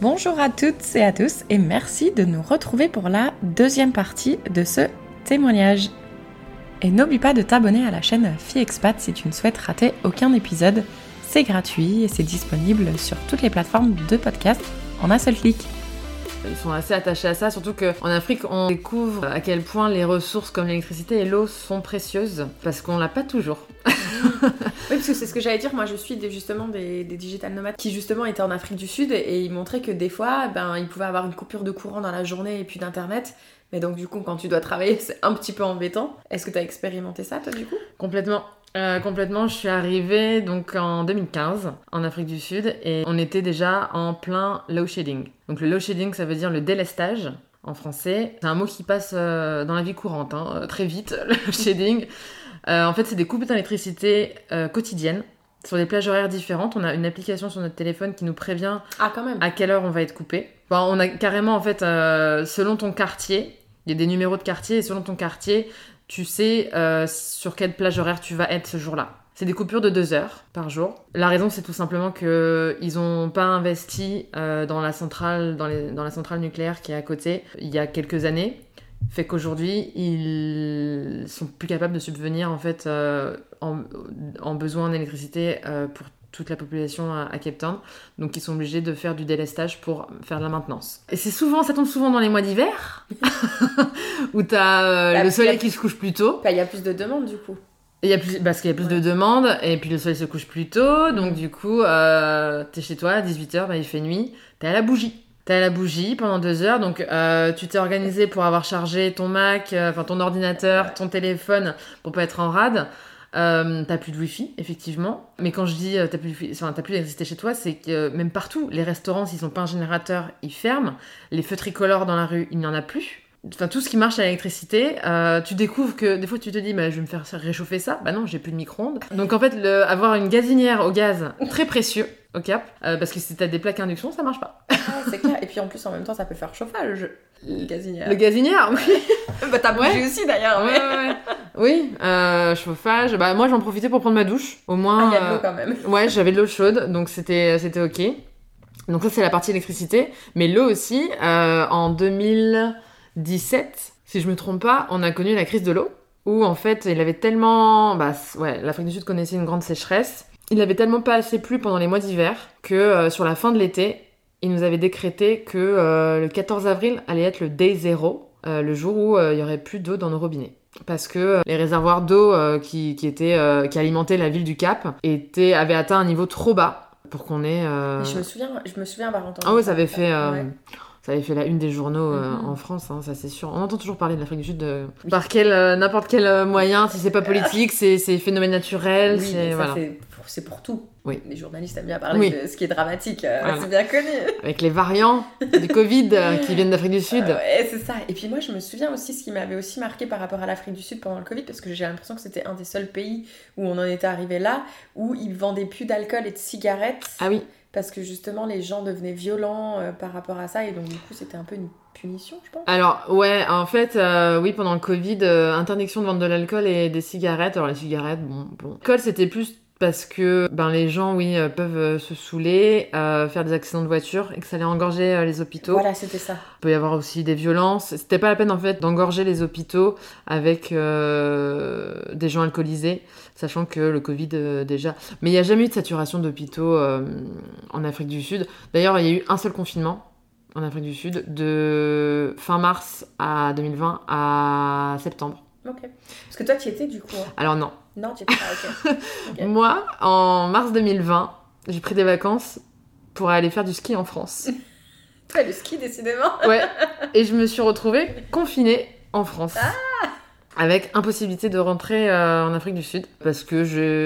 Bonjour à toutes et à tous et merci de nous retrouver pour la deuxième partie de ce témoignage. Et n'oublie pas de t'abonner à la chaîne Fiexpat si tu ne souhaites rater aucun épisode. C'est gratuit et c'est disponible sur toutes les plateformes de podcast en un seul clic. Ils sont assez attachés à ça, surtout qu'en Afrique, on découvre à quel point les ressources comme l'électricité et l'eau sont précieuses, parce qu'on l'a pas toujours. Oui, parce que c'est ce que j'allais dire, moi je suis justement des digital nomades qui justement étaient en Afrique du Sud et ils montraient que des fois, ils pouvaient avoir une coupure de courant dans la journée et puis d'internet. Mais donc du coup, quand tu dois travailler, c'est un petit peu embêtant. Est-ce que t'as expérimenté ça toi du coup ? Complètement, je suis arrivée donc en 2015 en Afrique du Sud et on était déjà en plein load shedding. Donc le load shedding, ça veut dire le délestage en français. C'est un mot qui passe dans la vie courante, très vite, le load shedding. En fait, c'est des coupes d'électricité quotidiennes sur des plages horaires différentes. On a une application sur notre téléphone qui nous prévient à quelle heure on va être coupé. On a carrément, en fait, selon ton quartier, il y a des numéros de quartier et selon ton quartier, tu sais sur quelle plage horaire tu vas être ce jour-là. C'est des coupures de 2 heures par jour. La raison, c'est tout simplement qu'ils n'ont pas investi dans la centrale nucléaire qui est à côté il y a quelques années. Fait qu'aujourd'hui, ils sont plus capables de subvenir en fait, en besoin d'électricité pour toute la population à Cape Town. Donc ils sont obligés de faire du délestage pour faire de la maintenance. Et ça tombe souvent dans les mois d'hiver, où t'as le soleil qui se couche plus tôt. Il y a plus de demandes du coup. Parce qu'il y a plus de demandes, et puis le soleil se couche plus tôt, donc du coup, t'es chez toi à 18h, il fait nuit, t'es à la bougie pendant 2 heures, donc tu t'es organisé pour avoir chargé ton Mac, ton ordinateur, ton téléphone, pour pas être en rade. T'as plus de wifi effectivement, mais quand je dis t'as plus de wifi, t'as plus d'électricité chez toi, c'est que même partout, les restaurants s'ils ont pas un générateur ils ferment, les feux tricolores dans la rue il n'y en a plus, tout ce qui marche à l'électricité, tu découvres que des fois tu te dis je vais me faire réchauffer ça, non j'ai plus de micro-ondes, donc en fait avoir une gazinière au gaz très précieux au Cap, parce que si t'as des plaques à induction ça marche pas. C'est clair, et puis en plus en même temps ça peut faire chauffage. Le gazinière, oui. T'as bougé aussi d'ailleurs. Mais... Ouais. Oui, chauffage. Moi j'en profitais pour prendre ma douche. Au moins. Il y a de l'eau quand même. Ouais, j'avais de l'eau chaude, donc c'était ok. Donc ça c'est la partie électricité, mais l'eau aussi. En 2017, si je me trompe pas, on a connu la crise de l'eau, où en fait il avait tellement, l'Afrique du Sud connaissait une grande sécheresse. Il avait tellement pas assez plu pendant les mois d'hiver que sur la fin de l'été. Il nous avait décrété que le 14 avril allait être le Day 0, le jour où il n'y aurait plus d'eau dans nos robinets. Parce que les réservoirs d'eau qui alimentaient la ville du Cap avaient atteint un niveau trop bas pour qu'on ait... Je me souviens avoir entendu ça. Ah oui, ça avait fait... Ça avait fait la une des journaux en France, ça c'est sûr. On entend toujours parler de l'Afrique du Sud par n'importe quel moyen, si c'est pas politique, c'est phénomène naturel. Oui, c'est, voilà. C'est pour tout. Oui. Les journalistes aiment bien parler de ce qui est dramatique, voilà. C'est bien connu. Avec les variants du Covid qui viennent d'Afrique du Sud. Ouais, c'est ça. Et puis moi je me souviens aussi ce qui m'avait aussi marqué par rapport à l'Afrique du Sud pendant le Covid, parce que j'ai l'impression que c'était un des seuls pays où on en était arrivé là, où ils vendaient plus d'alcool et de cigarettes. Ah oui. Parce que justement, les gens devenaient violents par rapport à ça. Et donc, du coup, c'était un peu une punition, je pense. Alors, ouais, en fait, pendant le Covid, interdiction de vendre de l'alcool et des cigarettes. Alors, les cigarettes, bon. L'alcool, c'était plus parce que les gens, peuvent se saouler, faire des accidents de voiture et que ça allait engorger les hôpitaux. Voilà, c'était ça. Il peut y avoir aussi des violences. C'était pas la peine, en fait, d'engorger les hôpitaux avec des gens alcoolisés. Sachant que le Covid, déjà... Mais il n'y a jamais eu de saturation d'hôpitaux en Afrique du Sud. D'ailleurs, il y a eu un seul confinement en Afrique du Sud, de fin mars à 2020 à septembre. Ok. Parce que toi, tu y étais, du coup. Alors, non. Non, tu y étais pas, ok. Moi, en mars 2020, j'ai pris des vacances pour aller faire du ski en France. Toi, le ski, décidément. Ouais. Et je me suis retrouvée confinée en France. Avec impossibilité de rentrer en Afrique du Sud parce que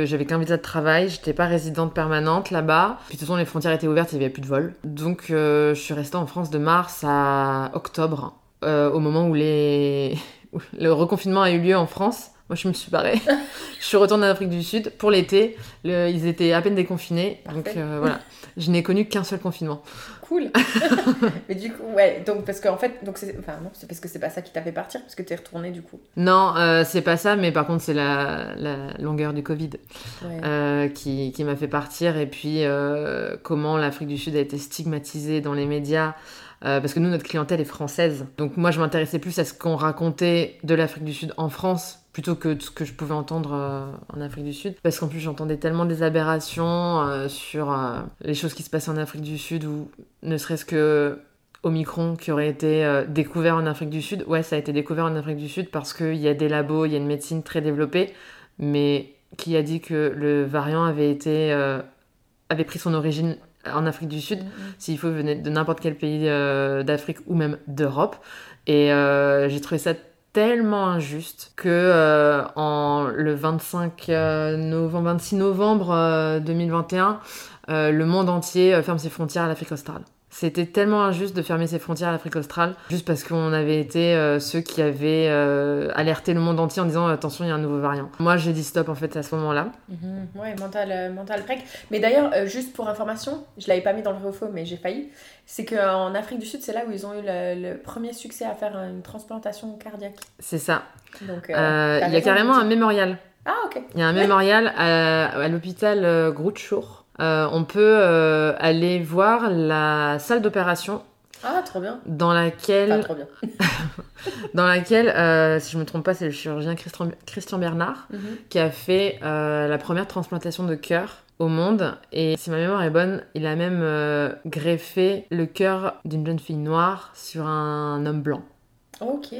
j'avais qu'un visa de travail, j'étais pas résidente permanente là-bas. Puis de toute façon, les frontières étaient ouvertes, il n'y avait plus de vol. Donc je suis restée en France de mars à octobre, au moment où le reconfinement a eu lieu en France. Moi, je me suis barrée. Je suis retournée en Afrique du Sud pour l'été. Ils étaient à peine déconfinés. Parfait. Donc voilà. Je n'ai connu qu'un seul confinement. Cool. Mais du coup, ouais. Donc, parce que, en fait, donc c'est, enfin, non, c'est parce que c'est pas ça qui t'a fait partir, parce que t'es retournée du coup. Non, c'est pas ça, mais par contre, c'est la longueur du Covid qui m'a fait partir. Et puis, comment l'Afrique du Sud a été stigmatisée dans les médias. Parce que nous, notre clientèle est française. Donc moi, je m'intéressais plus à ce qu'on racontait de l'Afrique du Sud en France plutôt que ce que je pouvais entendre en Afrique du Sud. Parce qu'en plus, j'entendais tellement des aberrations sur les choses qui se passaient en Afrique du Sud, ou ne serait-ce que Omicron qui aurait été découvert en Afrique du Sud. Ouais, ça a été découvert en Afrique du Sud parce qu'il y a des labos, il y a une médecine très développée, mais qui a dit que le variant avait pris son origine en Afrique du Sud, s'il faut venir de n'importe quel pays d'Afrique ou même d'Europe. Et j'ai trouvé ça tellement injuste que le 26 novembre 2021, le monde entier ferme ses frontières à l'Afrique australe. C'était tellement injuste de fermer ses frontières à l'Afrique australe, juste parce qu'on avait été ceux qui avaient alerté le monde entier en disant « Attention, il y a un nouveau variant ». Moi, j'ai dit stop, en fait, à ce moment-là. Mm-hmm. Ouais, mental break. Mais d'ailleurs, juste pour information, je ne l'avais pas mis dans le refo, mais j'ai failli. C'est qu'en Afrique du Sud, c'est là où ils ont eu le premier succès à faire une transplantation cardiaque. C'est ça. Donc, il y a carrément un mémorial. Ah, ok. Il y a un mémorial à l'hôpital Groote Schuur. On peut aller voir la salle d'opération. Ah, trop bien. Dans laquelle... Enfin, trop bien. Dans laquelle, si je ne me trompe pas, c'est le chirurgien Christian Bernard qui a fait la première transplantation de cœur au monde. Et si ma mémoire est bonne, il a même greffé le cœur d'une jeune fille noire sur un homme blanc. Ok.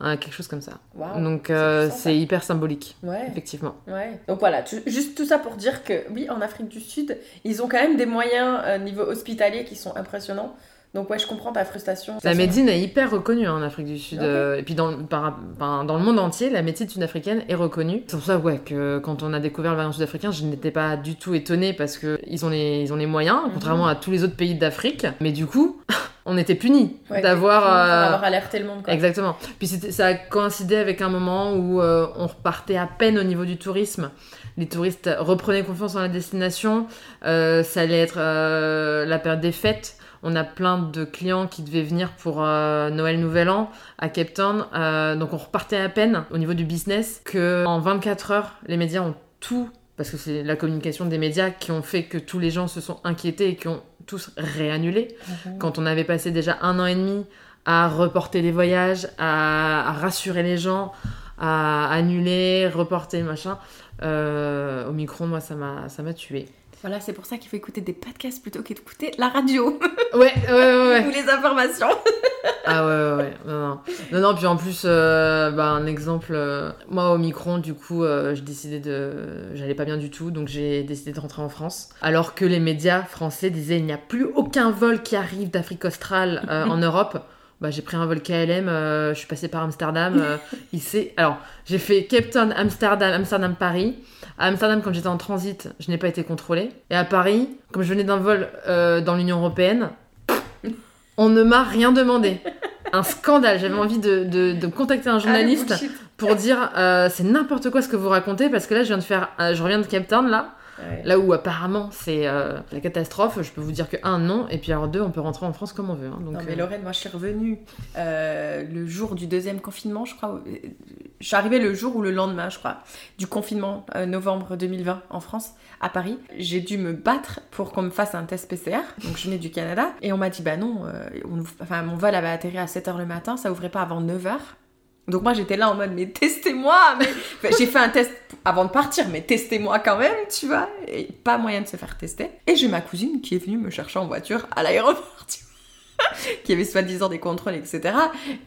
Quelque chose comme ça. Wow, donc c'est hyper symbolique. Ouais. Effectivement. Ouais. Donc voilà, juste tout ça pour dire que oui, en Afrique du Sud, ils ont quand même des moyens niveau hospitalier qui sont impressionnants. Donc ouais, je comprends ta frustration. La médecine est hyper reconnue en Afrique du Sud. Okay. Et puis dans le monde entier, la médecine sud-africaine est reconnue. C'est pour ça que quand on a découvert le variant sud-africain, je n'étais pas du tout étonnée parce qu'ils ont les moyens, contrairement à tous les autres pays d'Afrique. Mais du coup... On était punis d'avoir alerté le monde. Quoi. Exactement. Puis ça a coïncidé avec un moment où on repartait à peine au niveau du tourisme. Les touristes reprenaient confiance en la destination. Ça allait être la période des fêtes. On a plein de clients qui devaient venir pour Noël, Nouvel An à Cape Town. Donc on repartait à peine au niveau du business. En 24 heures, les médias ont tout... Parce que c'est la communication des médias qui ont fait que tous les gens se sont inquiétés et qui ont tous réannulé. Quand on avait passé déjà 1 an et demi à reporter les voyages, à rassurer les gens, à annuler, reporter, machin. Omicron, moi, ça m'a tuée. Voilà, c'est pour ça qu'il faut écouter des podcasts plutôt qu'écouter la radio. Ouais. Ou les informations. Ah ouais. Non, puis en plus, un exemple, moi Omicron, du coup, j'allais pas bien du tout, donc j'ai décidé de rentrer en France. Alors que les médias français disaient, il n'y a plus aucun vol qui arrive d'Afrique australe en Europe. Bah, j'ai pris un vol KLM, je suis passée par Amsterdam. Alors, j'ai fait Cape Town, Amsterdam, Paris. À Amsterdam, quand j'étais en transit, je n'ai pas été contrôlée. Et à Paris, comme je venais d'un vol dans l'Union Européenne, on ne m'a rien demandé. Un scandale. J'avais envie de contacter un journaliste pour dire c'est n'importe quoi ce que vous racontez, parce que là, je reviens de Cape Town, là. Ouais. Là où apparemment c'est la catastrophe, je peux vous dire que 1, non, et puis alors 2, on peut rentrer en France comme on veut. Hein, donc, non mais Lorraine, moi je suis revenue le jour du 2e confinement, je crois. Je suis arrivée le jour ou le lendemain, je crois, du confinement novembre 2020 en France, à Paris. J'ai dû me battre pour qu'on me fasse un test PCR, donc je venais du Canada, et on m'a dit bah non, mon vol avait atterri à 7h le matin, ça ouvrait pas avant 9h. Donc moi j'étais là en mode mais testez-moi, mais... j'ai fait un test avant de partir, mais testez-moi quand même, tu vois, et pas moyen de se faire tester. Et j'ai ma cousine qui est venue me chercher en voiture à l'aéroport, tu vois, qui avait soi-disant des contrôles, etc.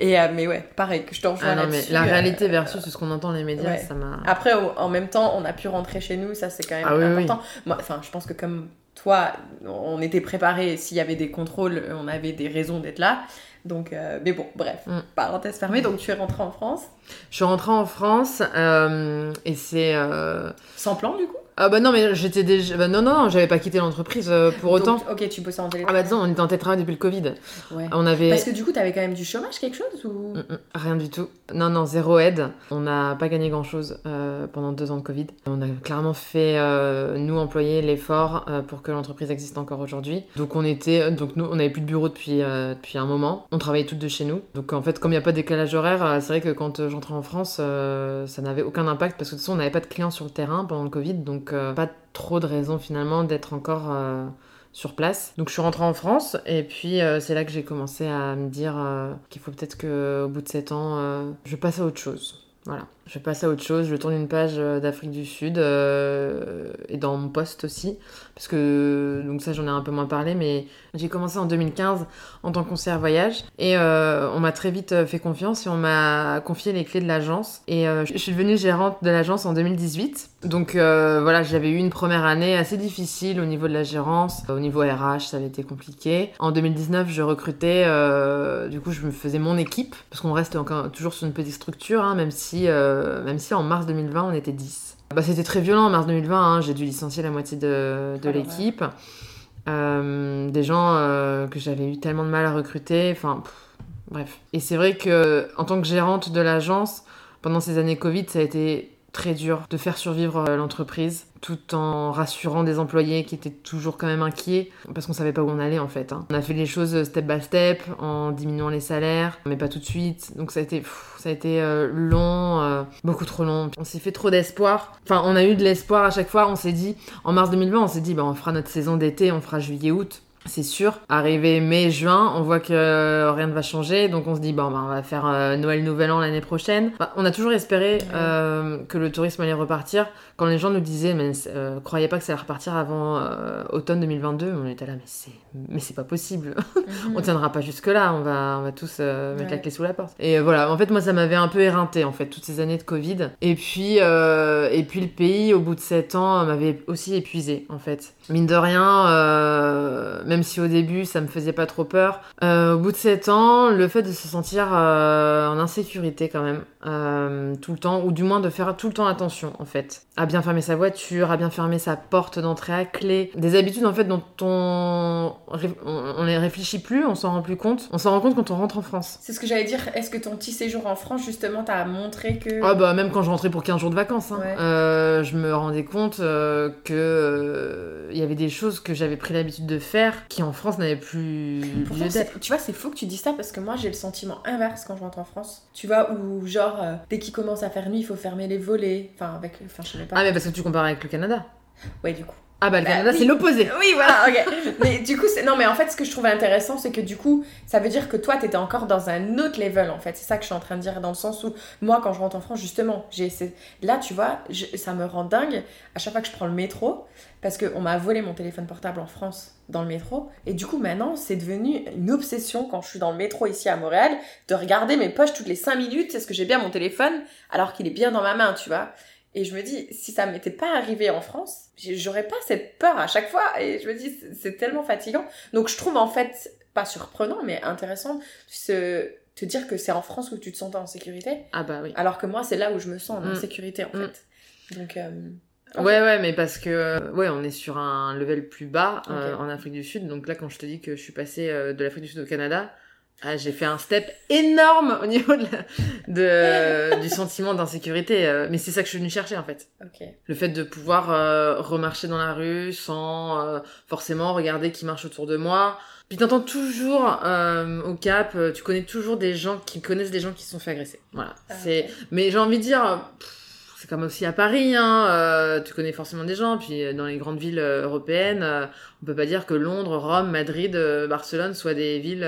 Et mais ouais, pareil, que je t'en rejoins là-dessus. La réalité versus ce qu'on entend dans les médias, ouais. Ça m'a... Après, en même temps, on a pu rentrer chez nous, ça c'est quand même important. Oui. Moi, enfin, je pense que comme toi, on était préparés, s'il y avait des contrôles, on avait des raisons d'être là. Donc, mais bon, bref, parenthèse fermée. Donc, tu es rentrée en France ? Je suis rentrée en France et c'est... Sans plan, du coup ? Bah non, mais j'étais déjà. Bah non, j'avais pas quitté l'entreprise pour autant. Donc, ok, tu bossais en télétravail. Ah bah disons, on était en télétravail depuis le Covid. Ouais. On avait... Parce que du coup, t'avais quand même du chômage, quelque chose ou... Rien du tout. Non, zéro aide. On n'a pas gagné grand chose pendant 2 ans de Covid. On a clairement fait, nous employés, l'effort pour que l'entreprise existe encore aujourd'hui. Donc on était. Donc nous, on n'avait plus de bureau depuis un moment. On travaillait toutes de chez nous. Donc en fait, comme il n'y a pas de décalage horaire, c'est vrai que quand j'entrais en France, ça n'avait aucun impact parce que de toute façon, on n'avait pas de clients sur le terrain pendant le Covid. Donc pas trop de raisons finalement d'être encore sur place. Donc je suis rentrée en France et puis c'est là que j'ai commencé à me dire qu'il faut peut-être qu'au bout de 7 ans, je passe à autre chose. Voilà, je passe à autre chose, je tourne une page d'Afrique du Sud et dans mon poste aussi. Parce que, donc ça j'en ai un peu moins parlé, mais j'ai commencé en 2015 en tant que conseillère voyage. Et on m'a très vite fait confiance et on m'a confié les clés de l'agence. Et je suis devenue gérante de l'agence en 2018. Donc voilà, j'avais eu une première année assez difficile au niveau de la gérance. Au niveau RH, ça avait été compliqué. En 2019, je recrutais, du coup je me faisais mon équipe. Parce qu'on reste toujours sur une petite structure, hein, même si en mars 2020, on était 10. Bah, c'était très violent en mars 2020, hein, j'ai dû licencier la moitié de l'équipe. Ouais. Des gens que j'avais eu tellement de mal à recruter, enfin, bref. Et c'est vrai qu'en tant que gérante de l'agence, pendant ces années Covid, ça a été très dur de faire survivre l'entreprise, tout en rassurant des employés qui étaient toujours quand même inquiets, parce qu'on savait pas où on allait en fait. Hein. On a fait les choses step by step, en diminuant les salaires, mais pas tout de suite. Donc ça a été long, beaucoup trop long. On s'est fait trop d'espoir. Enfin, on a eu de l'espoir à chaque fois. On s'est dit, en mars 2020, on s'est dit, bah, on fera notre saison d'été, on fera juillet-août. C'est sûr, arrivé mai-juin, on voit que rien ne va changer, donc on se dit bon, on va faire Noël-Nouvel An l'année prochaine. Bah, on a toujours espéré que le tourisme allait repartir. Quand les gens nous disaient mais croyez pas que ça allait repartir avant automne 2022, on était là mais c'est pas possible, on tiendra pas jusque là, on va tous mettre la clé sous la porte. Et voilà, en fait moi ça m'avait un peu éreintée en fait toutes ces années de Covid. Et puis le pays au bout de 7 ans m'avait aussi épuisée en fait. Mine de rien, même si au début ça me faisait pas trop peur, au bout de 7 ans, le fait de se sentir en insécurité quand même, tout le temps, ou du moins de faire tout le temps attention en fait, à bien fermer sa voiture, à bien fermer sa porte d'entrée à clé, des habitudes en fait dont on les réfléchit plus, on s'en rend compte quand on rentre en France. C'est ce que j'allais dire, est-ce que ton petit séjour en France justement t'a montré que... Ah bah même quand je rentrais pour 15 jours de vacances, hein, ouais. Je me rendais compte que... Il y avait des choses que j'avais pris l'habitude de faire qui en France n'avaient plus lieu d'être. Tu vois, c'est faux que tu dises ça parce que moi j'ai le sentiment inverse quand je rentre en France. Tu vois, où genre dès qu'il commence à faire nuit, il faut fermer les volets. Enfin, je sais pas. Ah, mais parce que tu compares avec le Canada. Ouais, du coup. Ah bah le Canada, oui. C'est l'opposé. Oui, voilà, ok. Mais du coup, non, mais en fait, ce que je trouve intéressant, c'est que du coup, ça veut dire que toi, t'étais encore dans un autre level, en fait. C'est ça que je suis en train de dire, dans le sens où, moi, quand je rentre en France, justement, là, tu vois, ça me rend dingue à chaque fois que je prends le métro, parce qu'on m'a volé mon téléphone portable en France, dans le métro. Et du coup, maintenant, c'est devenu une obsession, quand je suis dans le métro ici à Montréal, de regarder mes poches toutes les 5 minutes, est-ce que j'ai bien mon téléphone, alors qu'il est bien dans ma main, tu vois. Et je me dis, si ça m'était pas arrivé en France, j'aurais pas cette peur à chaque fois. Et je me dis, c'est tellement fatigant. Donc je trouve en fait, pas surprenant, mais intéressant, te dire que c'est en France où tu te sens en sécurité. Ah bah oui. Alors que moi, c'est là où je me sens en insécurité en fait. Donc... Ouais, mais parce que on est sur un level plus bas en Afrique du Sud. Donc là, quand je te dis que je suis passée de l'Afrique du Sud au Canada... Ah, j'ai fait un step énorme au niveau du sentiment d'insécurité. Mais c'est ça que je suis venue chercher, en fait. Okay. Le fait de pouvoir remarcher dans la rue sans forcément regarder qui marche autour de moi. Puis t'entends toujours au Cap, tu connais toujours des gens qui connaissent des gens qui se sont fait agresser. Voilà. Ah, c'est... Okay. Mais j'ai envie de dire... C'est comme aussi à Paris, hein, tu connais forcément des gens, puis dans les grandes villes européennes, on peut pas dire que Londres, Rome, Madrid, Barcelone soient les villes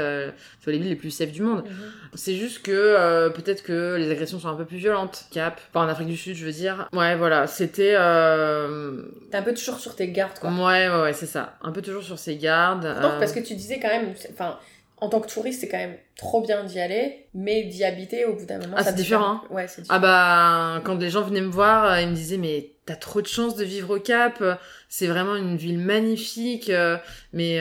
les plus safe du monde. Mm-hmm. C'est juste que peut-être que les agressions sont un peu plus violentes. Cap, enfin en Afrique du Sud, je veux dire. Ouais, voilà, c'était... T'es un peu toujours sur tes gardes, quoi. Ouais, c'est ça. Un peu toujours sur ses gardes. Non, parce que tu disais quand même... Enfin, en tant que touriste, c'est quand même trop bien d'y aller, mais d'y habiter au bout d'un moment... Ah, c'est différent. Ouais, c'est différent. Ah bah, quand les gens venaient me voir, ils me disaient, mais t'as trop de chance de vivre au Cap, c'est vraiment une ville magnifique, mais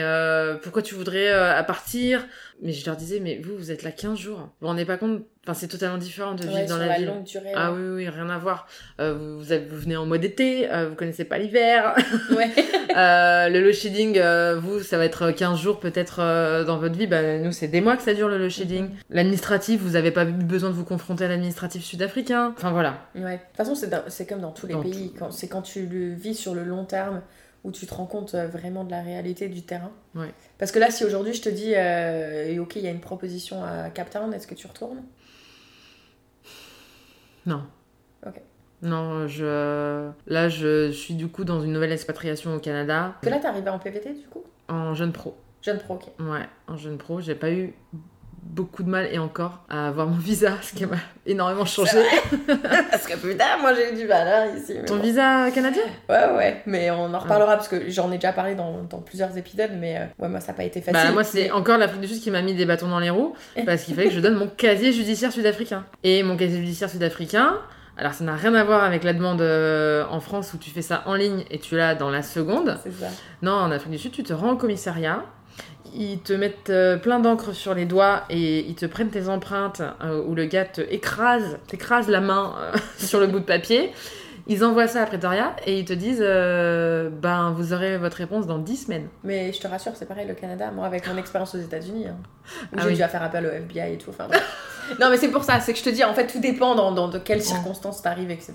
pourquoi tu voudrais partir? Mais je leur disais, mais vous êtes là 15 jours. Vous vous rendez pas compte? Enfin, c'est totalement différent de vivre dans la ville. Longue durée, ah oui, rien à voir. Vous venez en mois d'été, vous connaissez pas l'hiver. Ouais. Le load shedding, vous, ça va être 15 jours peut-être dans votre vie. Bah, nous, c'est des mois que ça dure le load shedding. Mm-hmm. L'administratif, vous avez pas besoin de vous confronter à l'administratif sud-africain. Enfin, voilà. Ouais. De toute façon, c'est comme dans tous les pays. C'est quand tu le vis sur le long terme où tu te rends compte vraiment de la réalité du terrain. Ouais. Parce que là, si aujourd'hui, je te dis, ok, il y a une proposition à Cape Town, est-ce que tu retournes? Non. Ok. Non, je suis du coup dans une nouvelle expatriation au Canada. Parce que là, t'es arrivée en PVT du coup? En jeune pro. Jeune pro, ok. Ouais, en jeune pro. J'ai pas eu beaucoup de mal, et encore, à avoir mon visa, ce qui m'a énormément changé. Parce que putain, moi j'ai eu du mal hein, ici. Ton visa canadien? Ouais, mais on en reparlera parce que j'en ai déjà parlé dans plusieurs épisodes, mais ouais, moi ça n'a pas été facile. Bah, moi c'est encore l'Afrique du Sud qui m'a mis des bâtons dans les roues parce qu'il fallait que je donne mon casier judiciaire sud-africain. Et mon casier judiciaire sud-africain, alors ça n'a rien à voir avec la demande en France où tu fais ça en ligne et tu l'as dans la seconde. C'est ça. Non, en Afrique du Sud, tu te rends au commissariat. Ils te mettent plein d'encre sur les doigts et ils te prennent tes empreintes où le gars t'écrase la main sur le bout de papier. Ils envoient ça à Pretoria et ils te disent vous aurez votre réponse dans 10 semaines. Mais je te rassure, c'est pareil le Canada. Moi, avec mon expérience aux États-Unis, où j'ai dû faire appel au FBI et tout. Enfin, non, mais c'est pour ça, c'est que je te dis, en fait, tout dépend de quelles circonstances t'arrives, etc.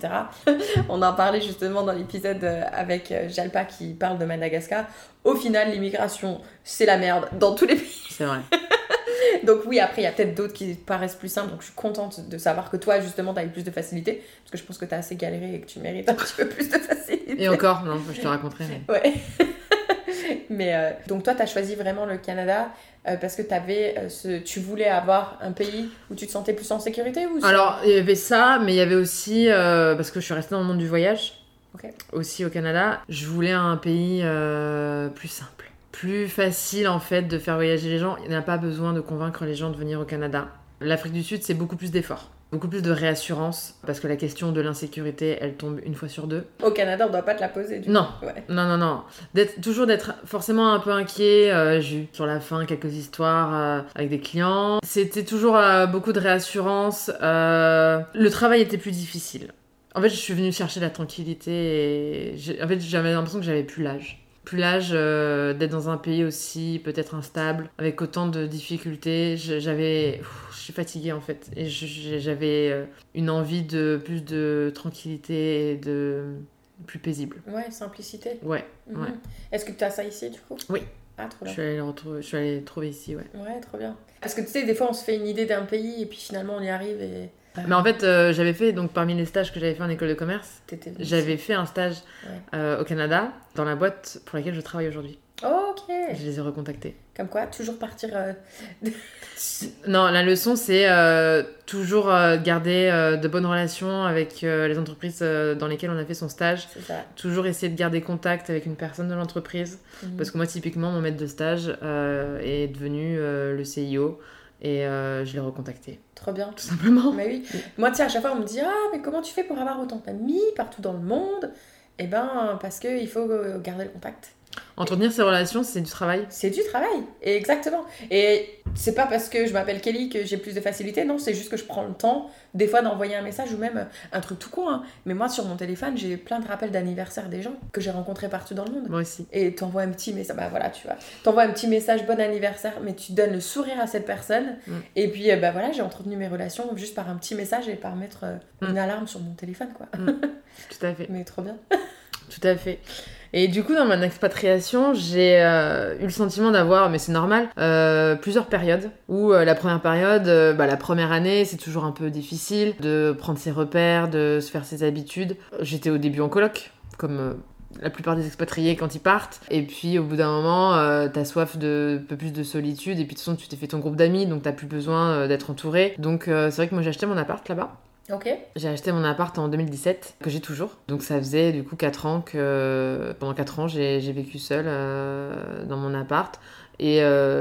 On en parlait justement dans l'épisode avec Jalpa qui parle de Madagascar. Au final, l'immigration, c'est la merde dans tous les pays. C'est vrai. Donc oui, après, il y a peut-être d'autres qui paraissent plus simples. Donc je suis contente de savoir que toi, justement, t'as eu plus de facilité. Parce que je pense que t'as assez galéré et que tu mérites un petit peu plus de facilité. Et encore, non, je te raconterai. Mais... ouais. Mais donc toi, t'as choisi vraiment le Canada parce que tu voulais avoir un pays où tu te sentais plus en sécurité ou... Alors, il y avait ça, mais il y avait aussi... parce que je suis restée dans le monde du voyage, okay, aussi au Canada. Je voulais un pays plus simple. Plus facile en fait de faire voyager les gens. Il n'y a pas besoin de convaincre les gens de venir au Canada. L'Afrique du Sud, c'est beaucoup plus d'efforts, beaucoup plus de réassurance, parce que la question de l'insécurité, elle tombe une fois sur deux. Au Canada, on ne doit pas te la poser du coup. Ouais. Non. Toujours d'être forcément un peu inquiet. J'ai eu sur la fin quelques histoires avec des clients. C'était toujours beaucoup de réassurance. Le travail était plus difficile. En fait, je suis venue chercher la tranquillité et j'avais l'impression que j'avais plus l'âge d'être dans un pays aussi peut-être instable, avec autant de difficultés. Je suis fatiguée en fait, et j'avais une envie de plus de tranquillité et de plus paisible. Ouais, simplicité. Ouais. Mm-hmm. Ouais. Est-ce que tu as ça ici du coup? Oui. Ah, trop bien. Je suis allée trouver ici, ouais. Ouais, trop bien. Parce que tu sais, des fois on se fait une idée d'un pays et puis finalement on y arrive et... Mais en fait, j'avais fait, donc parmi les stages que j'avais fait en école de commerce, j'avais fait un stage au Canada, dans la boîte pour laquelle je travaille aujourd'hui. Oh, ok. Je les ai recontactés. Comme quoi, toujours partir... Non, la leçon, c'est toujours garder de bonnes relations avec les entreprises dans lesquelles on a fait son stage. C'est ça. Toujours essayer de garder contact avec une personne de l'entreprise. Mm-hmm. Parce que moi, typiquement, mon maître de stage est devenu le CIO. Et je l'ai recontacté. Trop bien. Tout simplement. Mais oui. Moi, tiens, à chaque fois, on me dit « Ah, mais comment tu fais pour avoir autant d'amis partout dans le monde ?» Eh ben, parce qu'il faut garder le contact. Entretenir ses relations, c'est du travail. C'est du travail, exactement. Et c'est pas parce que je m'appelle Kelly que j'ai plus de facilité, non, c'est juste que je prends le temps, des fois, d'envoyer un message ou même un truc tout con. Hein. Mais moi, sur mon téléphone, j'ai plein de rappels d'anniversaire des gens que j'ai rencontrés partout dans le monde. Moi aussi. Et t'envoies un petit message, bah voilà, tu vois. T'envoies un petit message, bon anniversaire, mais tu donnes le sourire à cette personne. Mm. Et puis, bah voilà, j'ai entretenu mes relations juste par un petit message et par mettre une alarme sur mon téléphone, quoi. Mm. Tout à fait. Mais trop bien. Tout à fait. Et du coup, dans mon expatriation, j'ai eu le sentiment d'avoir, mais c'est normal, plusieurs périodes. Où la première période, la première année, c'est toujours un peu difficile de prendre ses repères, de se faire ses habitudes. J'étais au début en coloc, comme la plupart des expatriés quand ils partent. Et puis, au bout d'un moment, t'as soif de un peu plus de solitude. Et puis, de toute façon, tu t'es fait ton groupe d'amis, donc t'as plus besoin d'être entouré. Donc, c'est vrai que moi, j'ai acheté mon appart là-bas. Ok. J'ai acheté mon appart en 2017, que j'ai toujours. Donc ça faisait du coup 4 ans que... Pendant 4 ans, j'ai vécu seule dans mon appart. Et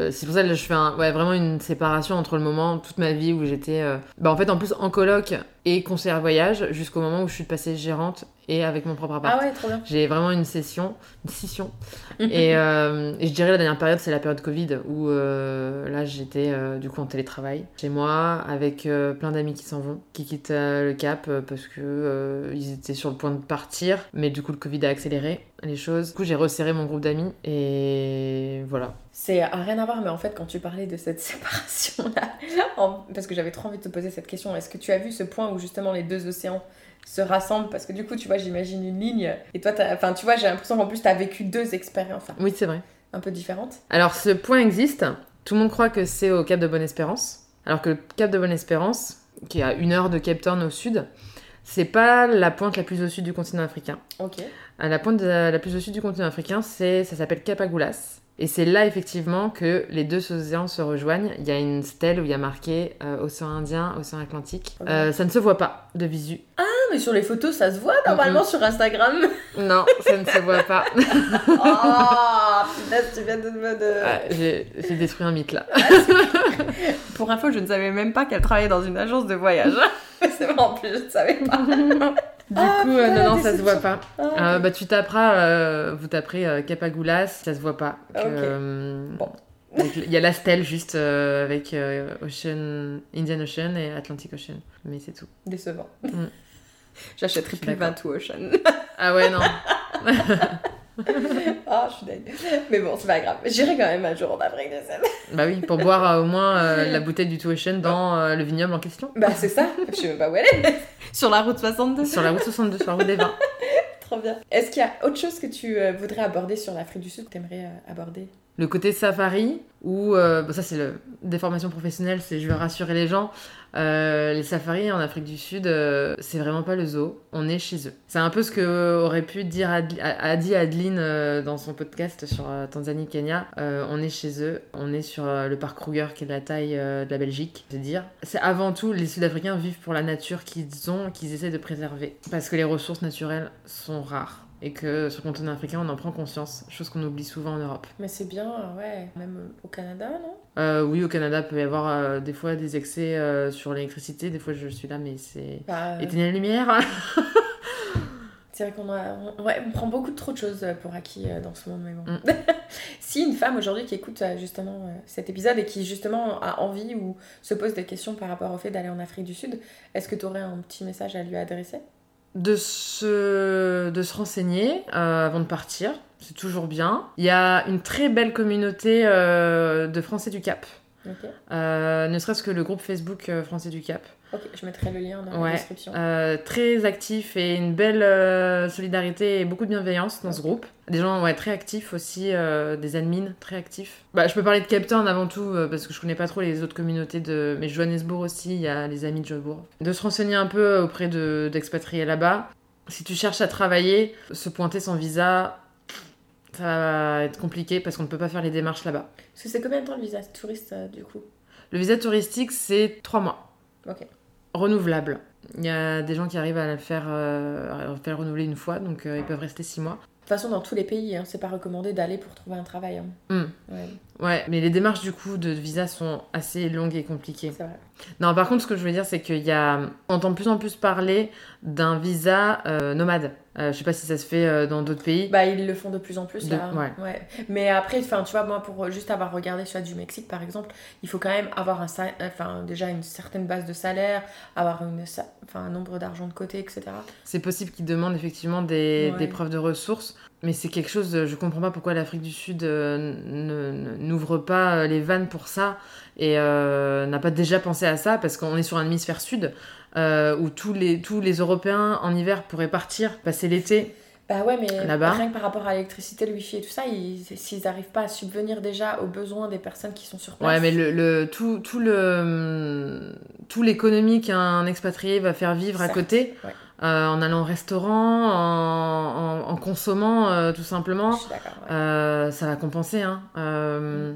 c'est pour ça que je fais vraiment une séparation entre le moment, toute ma vie où j'étais... En fait, en plus, en coloc, et conseillère voyage jusqu'au moment où je suis passée gérante et avec mon propre appart. Ah ouais, trop bien. J'ai vraiment une scission. Et je dirais la dernière période, c'est la période Covid où là j'étais du coup en télétravail chez moi avec plein d'amis qui s'en vont, qui quittent le Cap parce que ils étaient sur le point de partir, mais du coup le Covid a accéléré les choses. Du coup, j'ai resserré mon groupe d'amis et voilà. C'est à rien à voir, mais en fait quand tu parlais de cette séparation là, parce que j'avais trop envie de te poser cette question, est-ce que tu as vu ce point où justement les deux océans se rassemblent, parce que du coup tu vois j'imagine une ligne et toi enfin tu vois j'ai l'impression qu'en plus t'as vécu deux expériences hein, oui c'est vrai un peu différentes. Alors ce point existe, tout le monde croit que c'est au Cap de Bonne-Espérance, alors que le Cap de Bonne-Espérance qui est à 1 heure de Cape Town au sud, c'est pas la pointe la plus au sud du continent africain. Ok. La pointe la plus au sud du continent africain ça s'appelle Cap Agulhas. Et c'est là, effectivement, que les deux océans se rejoignent. Il y a une stèle où il y a marqué océan Indien, océan Atlantique. Okay. Ça ne se voit pas de visu. Ah, mais sur les photos, ça se voit normalement sur Instagram. Non, ça ne se voit pas. Oh, putain, tu viens de me... Ah, j'ai détruit un mythe, là. Pour info, je ne savais même pas qu'elle travaillait dans une agence de voyage. C'est vrai, en plus, je ne savais pas. Du coup, ça se voit pas. Bah, tu taperas, vous taperez Cap Agulhas, ça se voit pas. Que, okay. Bon. Il y a la stèle juste avec Indian Ocean et Atlantic Ocean, mais c'est tout. Décevant. Mm. J'achèterai plus 22 Ocean. Ah ouais, non. Ah, je suis dingue. Mais bon, c'est pas grave. J'irai quand même un jour en Afrique de Sel. Bah oui, pour boire au moins la bouteille du Tuition dans le vignoble en question. Bah c'est ça, je sais même pas où elle est. Sur la route 62. Sur la route des vins. Trop bien. Est-ce qu'il y a autre chose que tu voudrais aborder sur l'Afrique du Sud que t'aimerais aborder? Le côté safari, où... bon, ça, c'est des formations professionnelles, je veux rassurer les gens. Les safaris en Afrique du Sud, c'est vraiment pas le zoo. On est chez eux. C'est un peu ce qu'aurait pu dire Adi Adeline dans son podcast sur Tanzanie-Kenya. On est chez eux. On est sur le parc Kruger, qui est de la taille de la Belgique, c'est dire. C'est avant tout, les Sud-Africains vivent pour la nature qu'ils ont, qu'ils essaient de préserver. Parce que les ressources naturelles sont rares. Et que sur le continent africain, on en prend conscience, chose qu'on oublie souvent en Europe. Mais c'est bien, ouais. Même au Canada, non? Oui, au Canada, il peut y avoir des fois des excès sur l'électricité. Des fois, je suis là, mais c'est... Éteigner la lumière. C'est vrai qu'on on prend beaucoup trop de choses pour acquis dans ce monde, mais bon. Mm. Si une femme aujourd'hui qui écoute justement cet épisode et qui justement a envie ou se pose des questions par rapport au fait d'aller en Afrique du Sud, est-ce que tu aurais un petit message à lui adresser? De se renseigner avant de partir, c'est toujours bien. Il y a une très belle communauté de Français du Cap. Okay. Ne serait-ce que le groupe Facebook Français du Cap. Ok, je mettrai le lien dans la description. Très actif et une belle solidarité et beaucoup de bienveillance dans ce groupe. Des gens très actifs aussi, des admins très actifs. Bah, je peux parler de Cape Town avant tout parce que je connais pas trop les autres communautés de... Mais Johannesburg aussi, il y a les amis de Johannesburg. De se renseigner un peu auprès d'expatriés là-bas. Si tu cherches à travailler, se pointer sans visa... Ça va être compliqué parce qu'on ne peut pas faire les démarches là-bas. Parce que c'est combien de temps le visa touriste du coup? Le visa touristique, c'est 3 mois. Ok. Renouvelable. Il y a des gens qui arrivent à le faire renouveler une fois, donc ils peuvent rester 6 mois. De toute façon, dans tous les pays, hein, c'est pas recommandé d'aller pour trouver un travail. Hein. Mmh. Ouais, mais les démarches du coup de visa sont assez longues et compliquées. C'est vrai. Non, par contre, ce que je veux dire, c'est qu'on entend de plus en plus parler d'un visa nomade. Je sais pas si ça se fait dans d'autres pays. Bah, ils le font de plus en plus, là. Ouais. Mais après, tu vois, moi, pour juste avoir regardé celui du Mexique, par exemple, il faut quand même avoir déjà une certaine base de salaire, avoir un nombre d'argent de côté, etc. C'est possible qu'ils demandent effectivement des preuves de ressources. Mais c'est quelque chose, je comprends pas pourquoi l'Afrique du Sud n'ouvre pas les vannes pour ça et n'a pas déjà pensé à ça, parce qu'on est sur un hémisphère sud où tous les Européens en hiver pourraient partir, passer l'été. Bah ouais, mais là-bas. Rien que par rapport à l'électricité, le wifi et tout ça, s'ils n'arrivent pas à subvenir déjà aux besoins des personnes qui sont sur place. Ouais, mais tout l'économie qu'un expatrié va faire vivre à côté... Ouais. En allant au restaurant, en consommant tout simplement, je suis d'accord, ouais. Ça va compenser. Hein.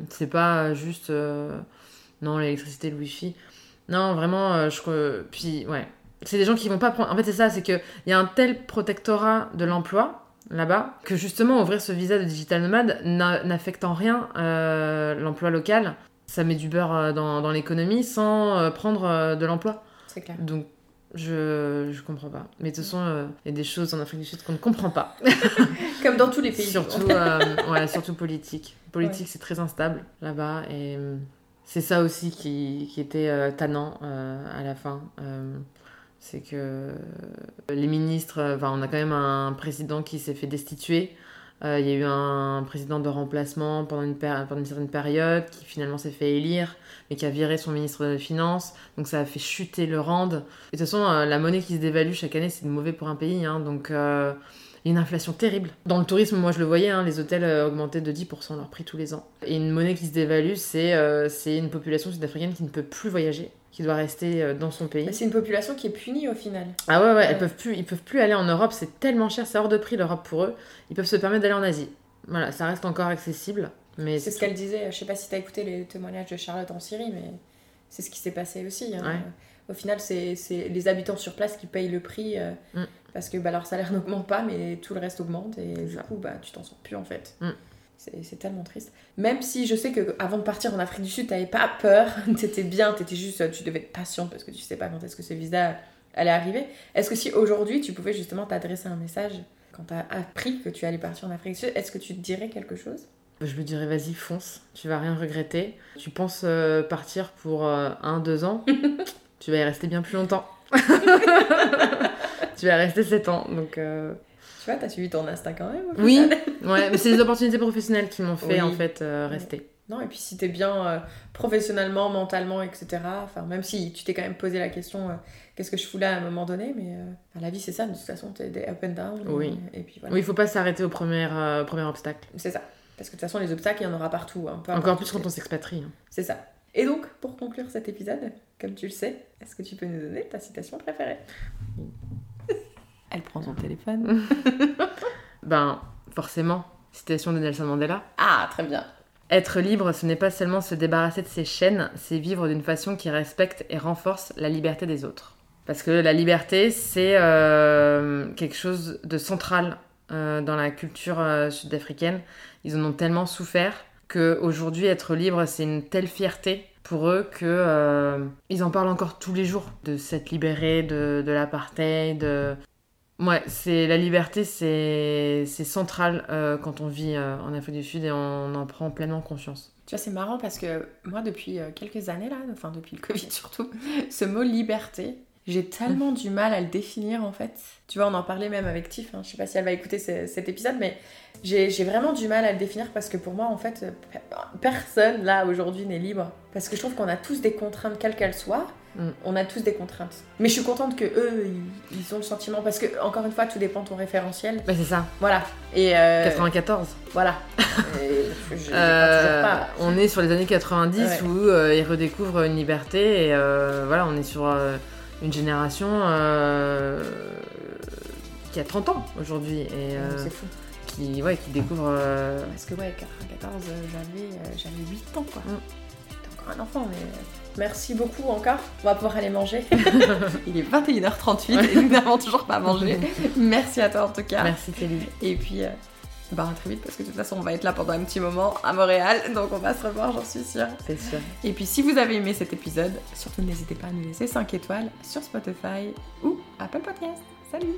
C'est pas juste non, l'électricité, le wifi. Non, vraiment, puis ouais, c'est des gens qui vont pas prendre. En fait, c'est ça, c'est que il y a un tel protectorat de l'emploi là-bas que justement ouvrir ce visa de digital nomade n'affecte en rien l'emploi local. Ça met du beurre dans l'économie sans prendre de l'emploi. C'est clair. Donc Je comprends pas. Mais de toute façon, il y a des choses en Afrique du Sud qu'on ne comprend pas. Comme dans tous les pays. Surtout politique. Politique, ouais. C'est très instable là-bas. Et c'est ça aussi qui était tannant à la fin. C'est que les ministres... on a quand même un président qui s'est fait destituer. Il y a eu un président de remplacement pendant une certaine période qui finalement s'est fait élire mais qui a viré son ministre des Finances, donc ça a fait chuter le rand. Et de toute façon, la monnaie qui se dévalue chaque année, c'est mauvais pour un pays, hein, donc il y a une inflation terrible. Dans le tourisme, moi je le voyais, hein, les hôtels augmentaient de 10% leur prix tous les ans. Et une monnaie qui se dévalue, c'est une population sud-africaine qui ne peut plus voyager, qui doit rester dans son pays. C'est une population qui est punie au final. Ah ouais, ils peuvent plus aller en Europe, c'est tellement cher, c'est hors de prix l'Europe pour eux. Ils peuvent se permettre d'aller en Asie. Voilà, ça reste encore accessible. Mais c'est ce qu'elle disait, je sais pas si t'as écouté les témoignages de Charlotte en Syrie, mais c'est ce qui s'est passé aussi. Hein. Ouais. Au final, c'est les habitants sur place qui payent le prix parce que leur salaire n'augmente pas, mais tout le reste augmente et du coup, tu t'en sors plus en fait. Mm. C'est tellement triste. Même si je sais qu'avant de partir en Afrique du Sud, t'avais pas peur, t'étais bien, tu devais être patiente parce que tu sais pas quand est-ce que ce visa allait arriver. Est-ce que si aujourd'hui tu pouvais justement t'adresser un message quand t'as appris que tu allais partir en Afrique du Sud, est-ce que tu te dirais quelque chose ? Je me dirais vas-y, fonce, tu vas rien regretter. Tu penses partir pour 1-2 ans, tu vas y rester bien plus longtemps. Tu vas rester 7 ans, donc... Tu vois, t'as suivi ton instinct quand même. Oui, ouais, mais c'est les opportunités professionnelles qui m'ont fait rester. Non, et puis si t'es bien professionnellement, mentalement, etc. Enfin, même si tu t'es quand même posé la question, qu'est-ce que je fous là à un moment donné, mais la vie c'est ça, de toute façon, t'es des up and down. Oui, et puis, voilà. Oui, il faut pas s'arrêter au premier obstacle. C'est ça, parce que de toute façon, les obstacles, il y en aura partout. Hein, encore plus quand on s'expatrie. Hein. C'est ça. Et donc, pour conclure cet épisode, comme tu le sais, est-ce que tu peux nous donner ta citation préférée ? Elle prend son téléphone. Forcément. Citation de Nelson Mandela. Ah, très bien. Être libre, ce n'est pas seulement se débarrasser de ses chaînes, c'est vivre d'une façon qui respecte et renforce la liberté des autres. Parce que la liberté, c'est quelque chose de central dans la culture sud-africaine. Ils en ont tellement souffert qu'aujourd'hui, être libre, c'est une telle fierté pour eux qu'ils en parlent encore tous les jours, de s'être libérés de l'apartheid, Ouais, la liberté, c'est central quand on vit en Afrique du Sud et on en prend pleinement conscience. Tu vois, c'est marrant parce que moi, depuis quelques années, depuis le Covid surtout, ce mot « liberté », j'ai tellement du mal à le définir, en fait. Tu vois, on en parlait même avec Tiff, hein, je sais pas si elle va écouter cet épisode, mais j'ai vraiment du mal à le définir parce que pour moi, en fait, personne, là, aujourd'hui, n'est libre. Parce que je trouve qu'on a tous des contraintes, quelles qu'elles soient. On a tous des contraintes. Mais je suis contente qu'eux, ils ont le sentiment... Parce que, encore une fois, tout dépend de ton référentiel. Bah, c'est ça. Voilà. Et 94. Voilà. On est sur les années 90 où ils redécouvrent une liberté. Et on est sur... une génération qui a 30 ans aujourd'hui et c'est fou. Qui découvre... Parce que 94, j'avais 8 ans quoi. J'étais encore un enfant mais... Merci beaucoup encore, on va pouvoir aller manger. Il est 21h38 et nous n'avons toujours pas mangé. Merci à toi en tout cas. Merci Kelly. Et puis... très vite parce que de toute façon on va être là pendant un petit moment à Montréal, donc on va se revoir, j'en suis sûre. C'est sûr. Et puis si vous avez aimé cet épisode, surtout n'hésitez pas à nous laisser 5 étoiles sur Spotify ou Apple Podcast. Salut.